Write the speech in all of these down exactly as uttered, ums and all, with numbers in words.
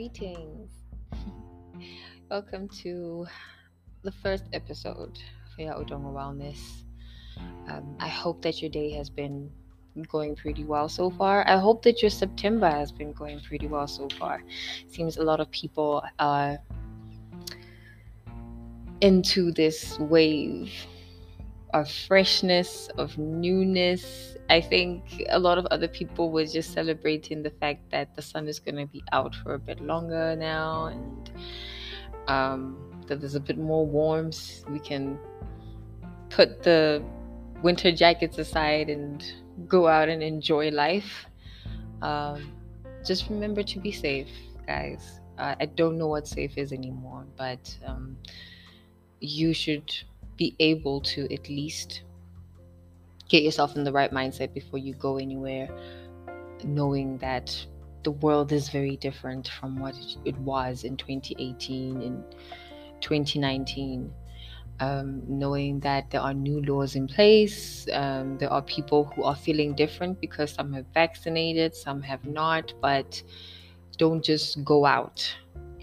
Greetings. Welcome to the first episode for Ya Udongo Wellness. Um, I hope that your day has been going pretty well so far. I hope that your September has been going pretty well so far. Seems a lot of people are into this wave of freshness, of newness. I think a lot of other people were just celebrating the fact that the sun is going to be out for a bit longer now, and um, that there's a bit more warmth. We can put the winter jackets aside and go out and enjoy life. Um, just remember to be safe, guys. Uh, I don't know what safe is anymore, but um, you should be able to at least get yourself in the right mindset before you go anywhere, knowing that the world is very different from what it was in twenty eighteen and twenty nineteen. Um, knowing that there are new laws in place, um, there are people who are feeling different because some have vaccinated, some have not, but don't just go out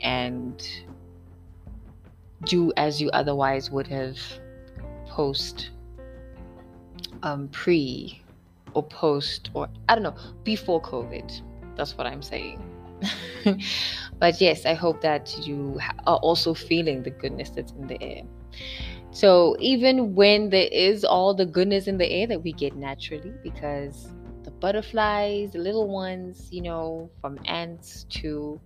and do as you otherwise would have post um pre or post or I don't know before COVID. That's what I'm saying. But yes, I hope that you are also feeling the goodness that's in the air. So even when there is all the goodness in the air that we get naturally, because the butterflies, the little ones, you know, from ants to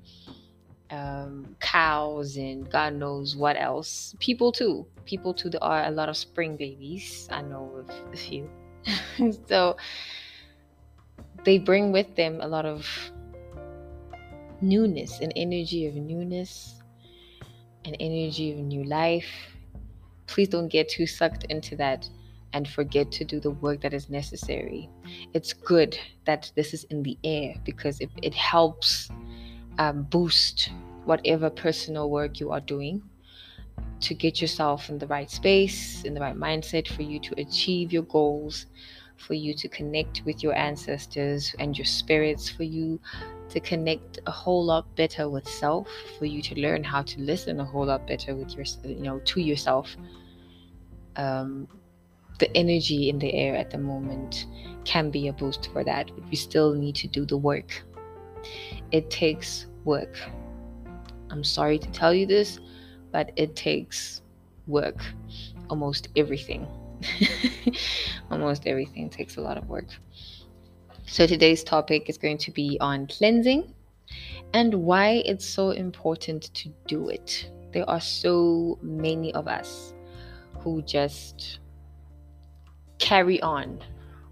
Um, cows and God knows what else. People too. People too. There are a lot of spring babies. I know of a few. So they bring with them a lot of newness, an energy of newness, an energy of new life. Please don't get too sucked into that and forget to do the work that is necessary. It's good that this is in the air because it, it helps Um, boost whatever personal work you are doing to get yourself in the right space, in the right mindset for you to achieve your goals, for you to connect with your ancestors and your spirits, for you to connect a whole lot better with self, for you to learn how to listen a whole lot better with your, you know, to yourself. Um, the energy in the air at the moment can be a boost for that, but you still need to do the work. It takes work. I'm sorry to tell you this, but it takes work. Almost everything. Almost everything takes a lot of work. So today's topic is going to be on cleansing and why it's so important to do it. There are so many of us who just carry on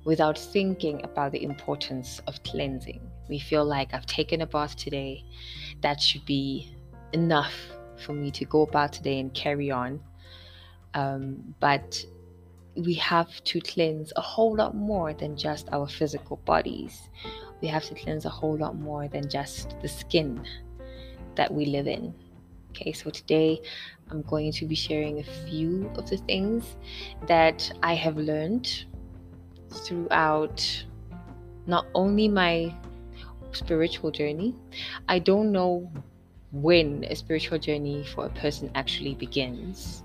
without thinking about the importance of cleansing. We feel like, I've taken a bath today, that should be enough for me to go about today and carry on. Um, but we have to cleanse a whole lot more than just our physical bodies. We have to cleanse a whole lot more than just the skin that we live in. Okay, so today I'm going to be sharing a few of the things that I have learned throughout not only my spiritual journey. I don't know when a spiritual journey for a person actually begins,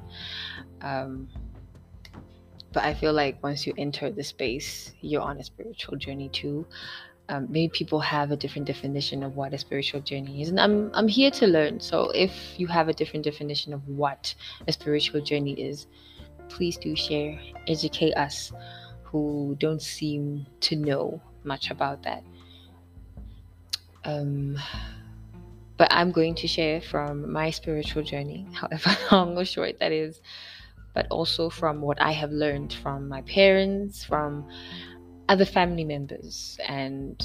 um, but I feel like once you enter the space, you're on a spiritual journey too. Um, maybe people have a different definition of what a spiritual journey is, and I'm I'm here to learn. So if you have a different definition of what a spiritual journey is, please do share, educate us who don't seem to know much about that. Um, but I'm going to share from my spiritual journey, however long or short that is, but also from what I have learned from my parents, from other family members, and,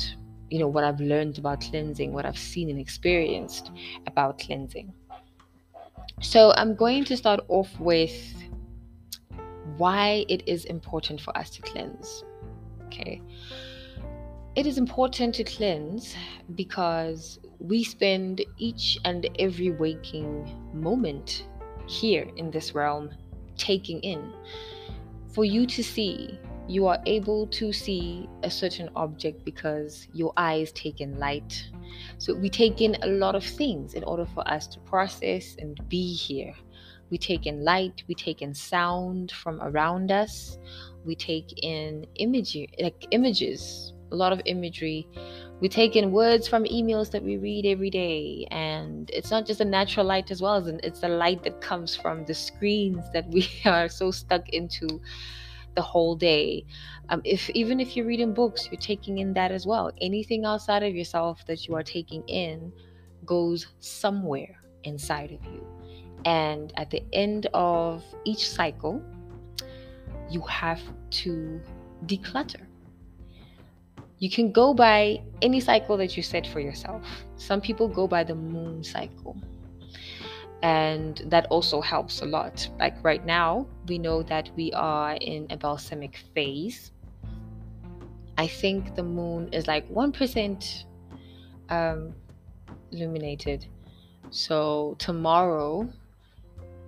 you know, what I've learned about cleansing, what I've seen and experienced about cleansing. So I'm going to start off with why it is important for us to cleanse. Okay, it is important to cleanse because we spend each and every waking moment here in this realm taking in. For you to see you are able to see a certain object because your eyes take in light. So we take in a lot of things in order for us to process and be here. We take in light, we take in sound from around us, we take in imagery, like images, a lot of imagery. We take in words from emails that we read every day. And it's not just a natural light as well, as it's the light that comes from the screens that we are so stuck into the whole day. Um, if even if you're reading books, you're taking in that as well. Anything outside of yourself that you are taking in goes somewhere inside of you. And at the end of each cycle, you have to declutter. You can go by any cycle that you set for yourself. Some people go by the moon cycle. And that also helps a lot. Like right now, we know that we are in a balsamic phase. I think the moon is like one percent um, illuminated. So tomorrow,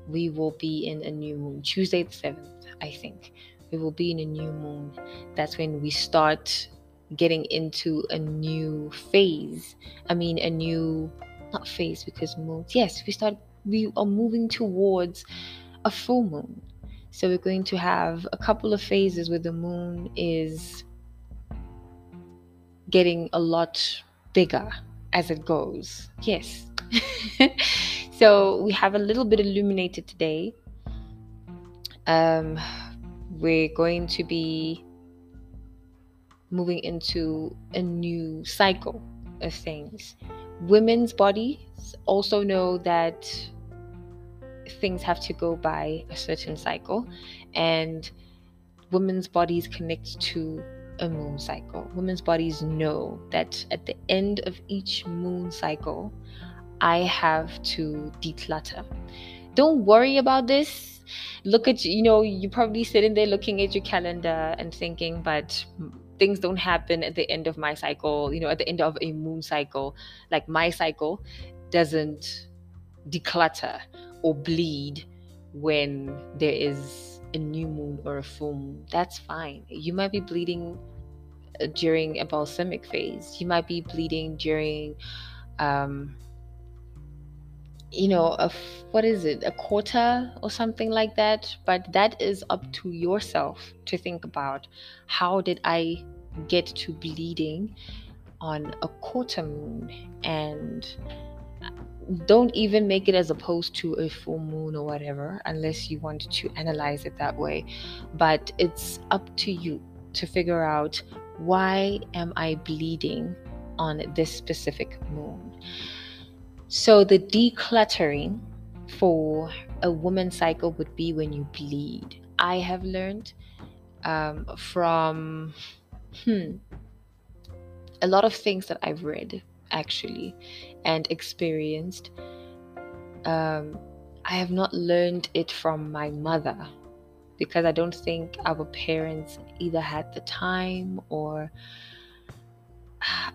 we will be in a new moon. Tuesday the seventh, I think. We will be in a new moon. That's when we start getting into a new phase. I mean, a new... not phase, because moons, yes, we start we are moving towards a full moon. So we're going to have a couple of phases where the moon is getting a lot bigger as it goes. Yes. So we have a little bit illuminated today. Um we're going to be moving into a new cycle of things. Women's bodies also know that things have to go by a certain cycle, and women's bodies connect to a moon cycle. Women's bodies know that at the end of each moon cycle, I have to declutter. Don't worry about this. Look at, you know, you're probably sitting there looking at your calendar and thinking, but things don't happen at the end of my cycle, you know, at the end of a moon cycle. Like my cycle doesn't declutter or bleed when there is a new moon or a full moon. That's fine. You might be bleeding during a balsamic phase. You might be bleeding during, um, you know, a, what is it, a quarter or something like that. But that is up to yourself to think about, how did I get to bleeding on a quarter moon? And don't even make it as opposed to a full moon or whatever, unless you want to analyze it that way. But it's up to you to figure out, why am I bleeding on this specific moon? So the decluttering for a woman's cycle would be when you bleed. I have learned um, from hmm, a lot of things that I've read, actually, and experienced. Um, I have not learned it from my mother, because I don't think our parents either had the time, or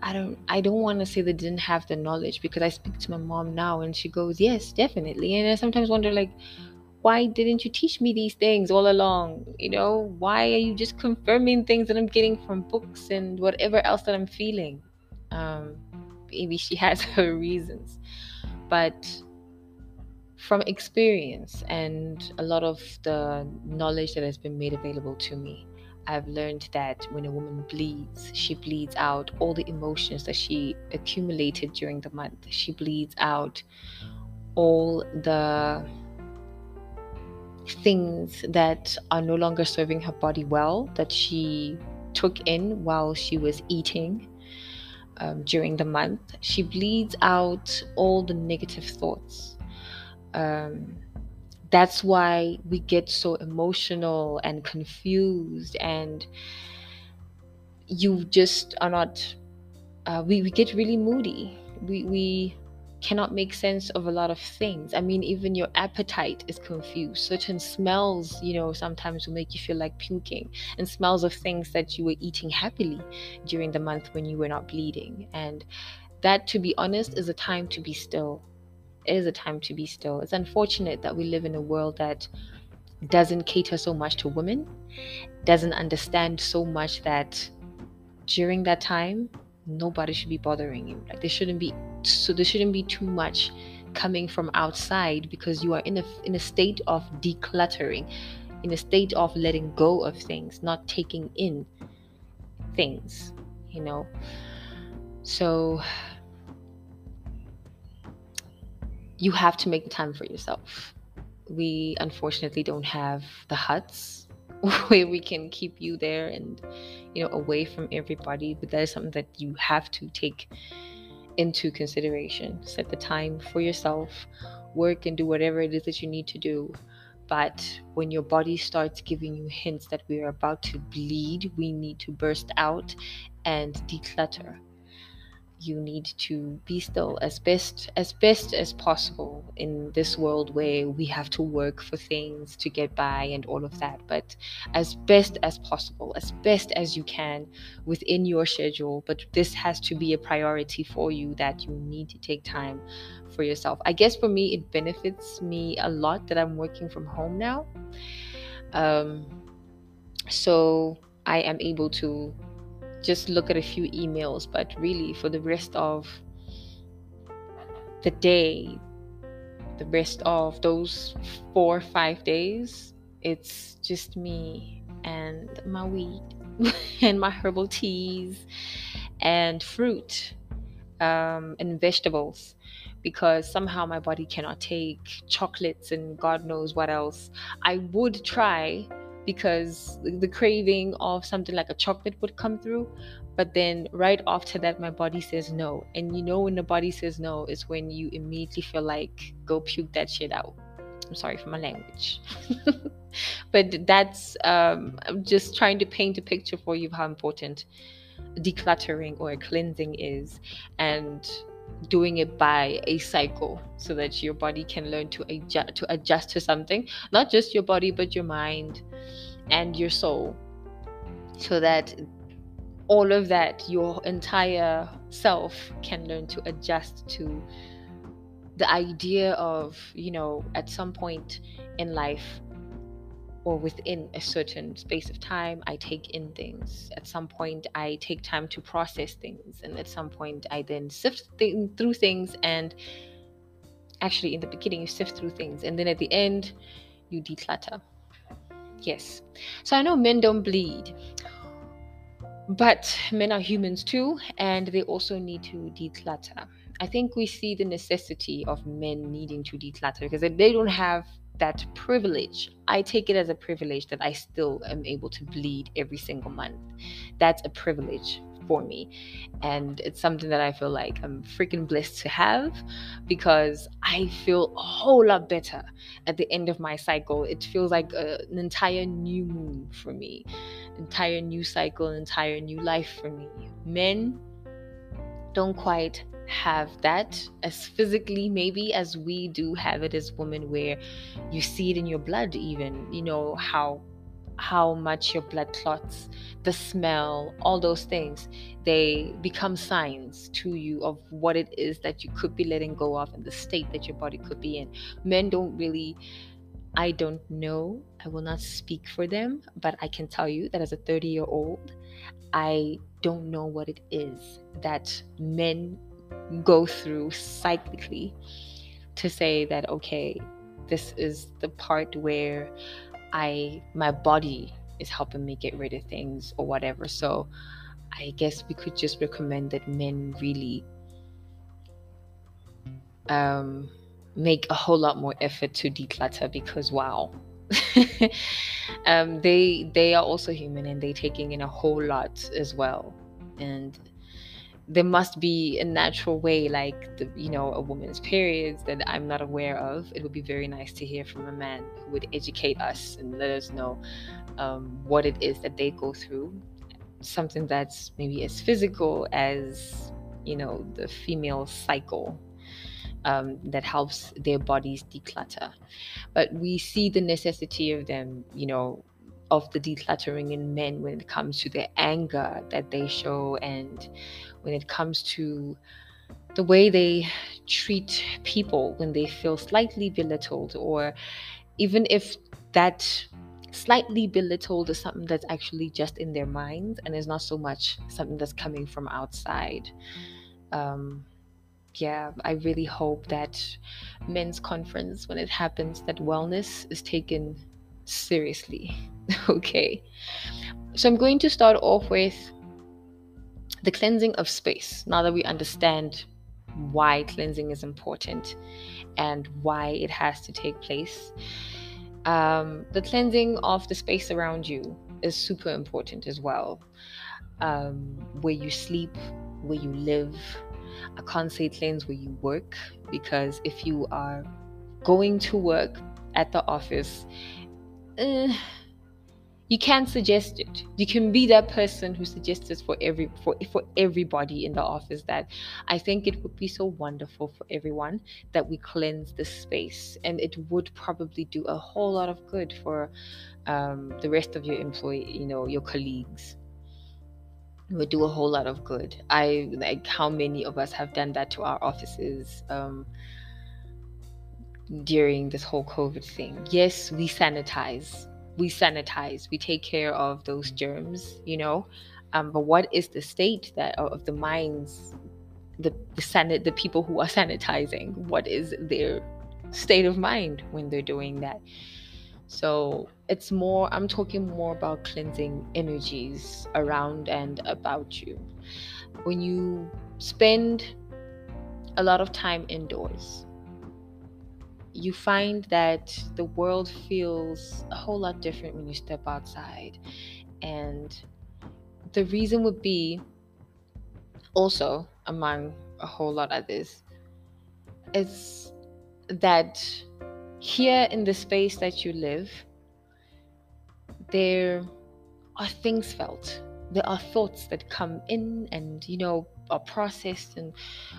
I don't I don't want to say they didn't have the knowledge, because I speak to my mom now and she goes, yes, definitely. And I sometimes wonder, like, why didn't you teach me these things all along? You know, why are you just confirming things that I'm getting from books and whatever else that I'm feeling? Um, maybe she has her reasons. But from experience and a lot of the knowledge that has been made available to me, I've learned that when a woman bleeds, she bleeds out all the emotions that she accumulated during the month. She bleeds out all the things that are no longer serving her body well, that she took in while she was eating um, during the month. She bleeds out all the negative thoughts. Um, That's why we get so emotional and confused, and you just are not, uh, we, we get really moody. We, we cannot make sense of a lot of things. I mean, even your appetite is confused. Certain smells, you know, sometimes will make you feel like puking, and smells of things that you were eating happily during the month when you were not bleeding. And that, to be honest, is a time to be still. It is a time to be still. It's unfortunate that we live in a world that doesn't cater so much to women, doesn't understand so much that during that time, nobody should be bothering you. Like there shouldn't be, so there shouldn't be too much coming from outside, because you are in a in a state of decluttering, in a state of letting go of things, not taking in things, you know. So you have to make the time for yourself. We unfortunately don't have the huts where we can keep you there and, you know, away from everybody. But that is something that you have to take into consideration. Set the time for yourself, work and do whatever it is that you need to do. But when your body starts giving you hints that we are about to bleed, we need to burst out and declutter. You need to be still as best as best as possible in this world where we have to work for things to get by and all of that. But as best as possible, as best as you can within your schedule. But this has to be a priority for you, that you need to take time for yourself. I guess for me, it benefits me a lot that I'm working from home now. Um, so I am able to just look at a few emails, but really for the rest of the day, the rest of those four or five days, it's just me and my weed and my herbal teas and fruit um, and vegetables, because somehow my body cannot take chocolates and God knows what else. I would try, because the craving of something like a chocolate would come through. But then right after that, my body says no. And you know when the body says no is when you immediately feel like, go puke that shit out. I'm sorry for my language. But that's, um, I'm just trying to paint a picture for you of how important decluttering or cleansing is. And doing it by a cycle, so that your body can learn to adjust to adjust to something, not just your body but your mind and your soul, so that all of that, your entire self, can learn to adjust to the idea of, you know, at some point in life or within a certain space of time, I take in things. At some point, I take time to process things. And at some point, I then sift th- through things. And actually, in the beginning, you sift through things. And then at the end, you declutter. Yes. So I know men don't bleed. But men are humans too. And they also need to declutter. I think we see the necessity of men needing to declutter, because they don't have that privilege. I take it as a privilege that I still am able to bleed every single month. That's a privilege for me, and it's something that I feel like I'm freaking blessed to have, because I feel a whole lot better at the end of my cycle. It feels like a, an entire new moon for me, entire new cycle, an entire new life for me. Men don't quite have that as physically maybe as we do have it as women, where you see it in your blood. Even, you know, how how much your blood clots, the smell, all those things, they become signs to you of what it is that you could be letting go of and the state that your body could be in. Men don't really, I don't know, I will not speak for them, but I can tell you that as a thirty year old, I don't know what it is that men go through cyclically to say that, okay, this is the part where I my body is helping me get rid of things or whatever. So I guess we could just recommend that men really um make a whole lot more effort to declutter, because wow, um they they are also human and they're taking in a whole lot as well. And there must be a natural way, like, the, you know, a woman's periods that I'm not aware of. It would be very nice to hear from a man who would educate us and let us know um, what it is that they go through. Something that's maybe as physical as, you know, the female cycle um, that helps their bodies declutter. But we see the necessity of them, you know, of the decluttering in men when it comes to the anger that they show, and when it comes to the way they treat people when they feel slightly belittled, or even if that slightly belittled is something that's actually just in their minds and is not so much something that's coming from outside. Um, yeah, I really hope that men's conference, when it happens, that wellness is taken seriously. Okay. So I'm going to start off with the cleansing of space, now that we understand why cleansing is important and why it has to take place. Um, the cleansing of the space around you is super important as well. Um, where you sleep, where you live. I can't say cleanse where you work, because if you are going to work at the office, eh, you can suggest it. You can be that person who suggests it for every for for everybody in the office. That I think it would be so wonderful for everyone that we cleanse the space, and it would probably do a whole lot of good for um, the rest of your employee, you know, your colleagues. It would do a whole lot of good. I like how many of us have done that to our offices um, during this whole COVID thing. Yes, we sanitize. We sanitize, we take care of those germs, you know, um, but what is the state that of the minds, the the, sanit- the people who are sanitizing? What is their state of mind when they're doing that? So it's more, I'm talking more about cleansing energies around and about you. When you spend a lot of time indoors, you find that the world feels a whole lot different when you step outside. And the reason would be, also among a whole lot of others, is that here in the space that you live, there are things felt. There are thoughts that come in and, you know, are processed and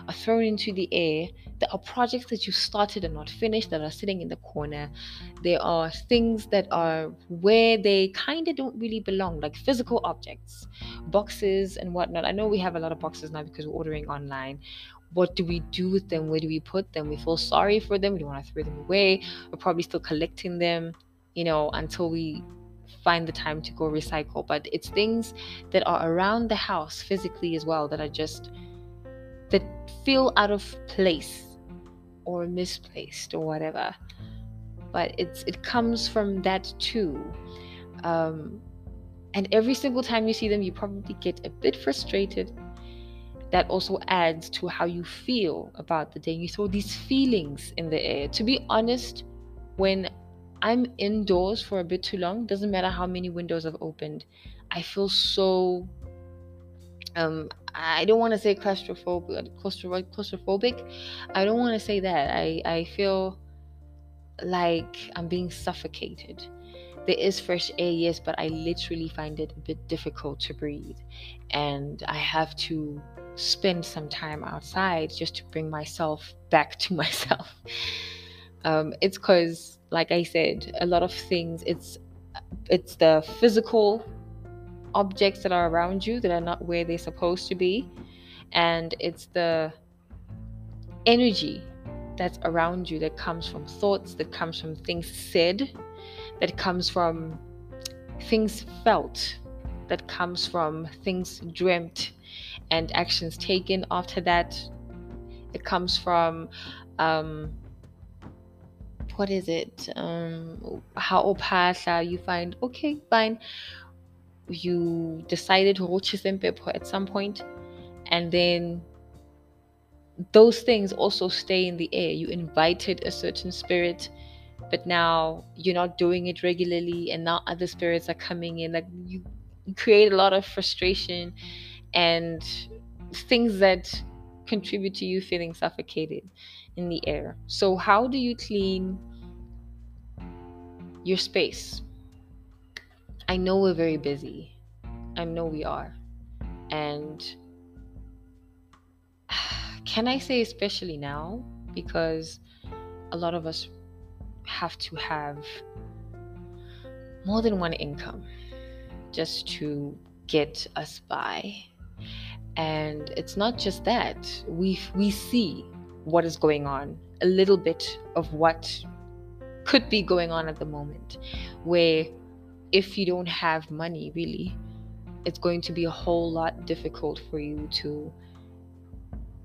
are thrown into the air. There are projects that you started and not finished that are sitting in the corner. There are things that are where they kind of don't really belong, like physical objects, boxes and whatnot. I know we have a lot of boxes now because we're ordering online. What do we do with them? Where do we put them? We feel sorry for them. We don't want to throw them away. We're probably still collecting them, you know, until we find the time to go recycle. But it's things that are around the house physically as well that are just, that feel out of place or misplaced or whatever. But it's it comes from that too. Um, and every single time you see them, you probably get a bit frustrated. That also adds to how you feel about the day. You throw these feelings in the air. To be honest, when I'm indoors for a bit too long, doesn't matter how many windows I've opened, I feel so, um, I don't want to say claustrophobic, claustrophobic, I don't want to say that, I, I feel like I'm being suffocated. There is fresh air, yes, but I literally find it a bit difficult to breathe, and I have to spend some time outside just to bring myself back to myself. Um, it's because, like I said, a lot of things, it's it's the physical objects that are around you that are not where they're supposed to be. And it's the energy that's around you that comes from thoughts, that comes from things said, that comes from things felt, that comes from things dreamt and actions taken after that. It comes from... Um, What is it? Um, how opasa you find, okay, fine. You decided at some point, and then those things also stay in the air. You invited a certain spirit, but now you're not doing it regularly, and now other spirits are coming in. Like, you create a lot of frustration and things that contribute to you feeling suffocated in the air. So how do you clean your space? I know we're very busy. I know we are. And can I say especially now? Because a lot of us have to have more than one income just to get us by. And it's not just that. We we see what is going on, a little bit of what could be going on at the moment, where if you don't have money, really, it's going to be a whole lot difficult for you to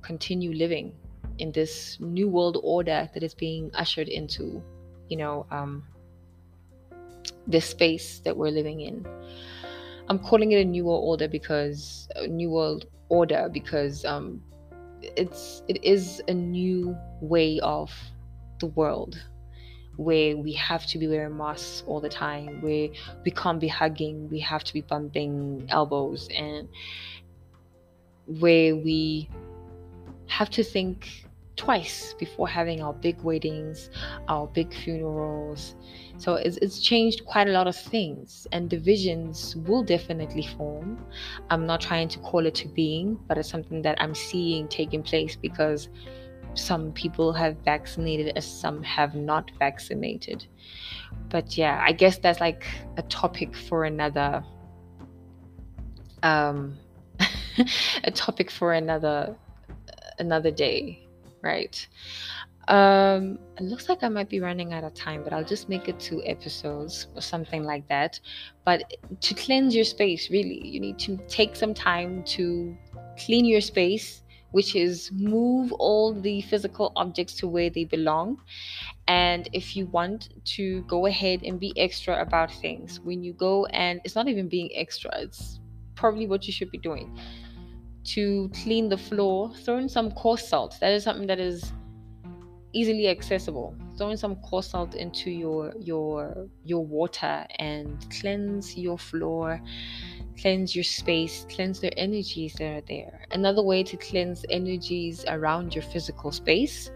continue living in this new world order that is being ushered into, you know, um, this space that we're living in. I'm calling it a new world order because a new world order because um, it's it is a new way of the world, where we have to be wearing masks all the time, where we can't be hugging, we have to be bumping elbows, and where we have to think twice before having our big weddings, our big funerals. So it's, it's changed quite a lot of things, and divisions will definitely form. I'm not trying to call it to being, but it's something that I'm seeing taking place, because some people have vaccinated as some have not vaccinated. But yeah, I guess that's like a topic for another um a topic for another another day, right? Um it looks like I might be running out of time, but I'll just make it two episodes or something like that. But to cleanse your space, really, you need to take some time to clean your space, which is move all the physical objects to where they belong. And if you want to go ahead and be extra about things, when you go, and it's not even being extra, it's probably what you should be doing, to clean the floor, throw in some coarse salt. That is something that is easily accessible. Throw in some coarse salt into your your your water and cleanse your floor, cleanse your space, cleanse the energies that are there. Another way to cleanse energies around your physical space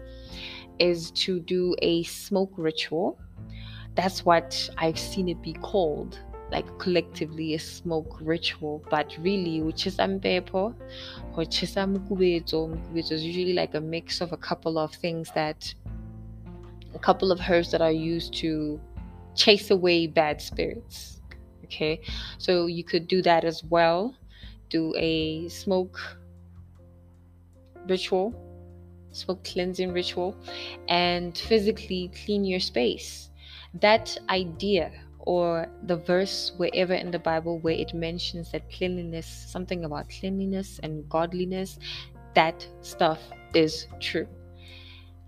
is to do a smoke ritual. That's what I've seen it be called, like collectively a smoke ritual. But really, uchisa mpepo or uchisa mkubeto, which is usually like a mix of a couple of things that a couple of herbs that are used to chase away bad spirits. Okay, so you could do that as well. Do a smoke ritual, smoke cleansing ritual, and physically clean your space. That idea, or the verse wherever in the Bible where it mentions that cleanliness, something about cleanliness and godliness, that stuff is true.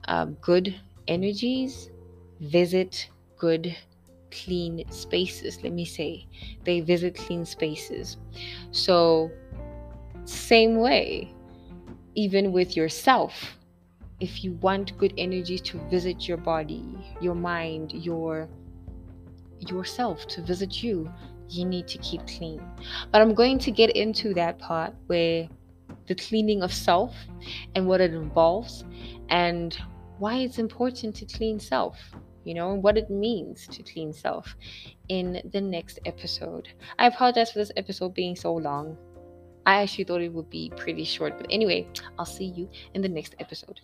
Uh, good energies visit good clean spaces. Let me say they visit clean spaces. So same way, even with yourself, if you want good energies to visit your body, your mind, your yourself, to visit you, you need to keep clean. But I'm going to get into that part where the cleaning of self and what it involves, and why it's important to clean self, you know, and what it means to clean self in the next episode. I apologize for this episode being so long. I actually thought it would be pretty short, but anyway, I'll see you in the next episode.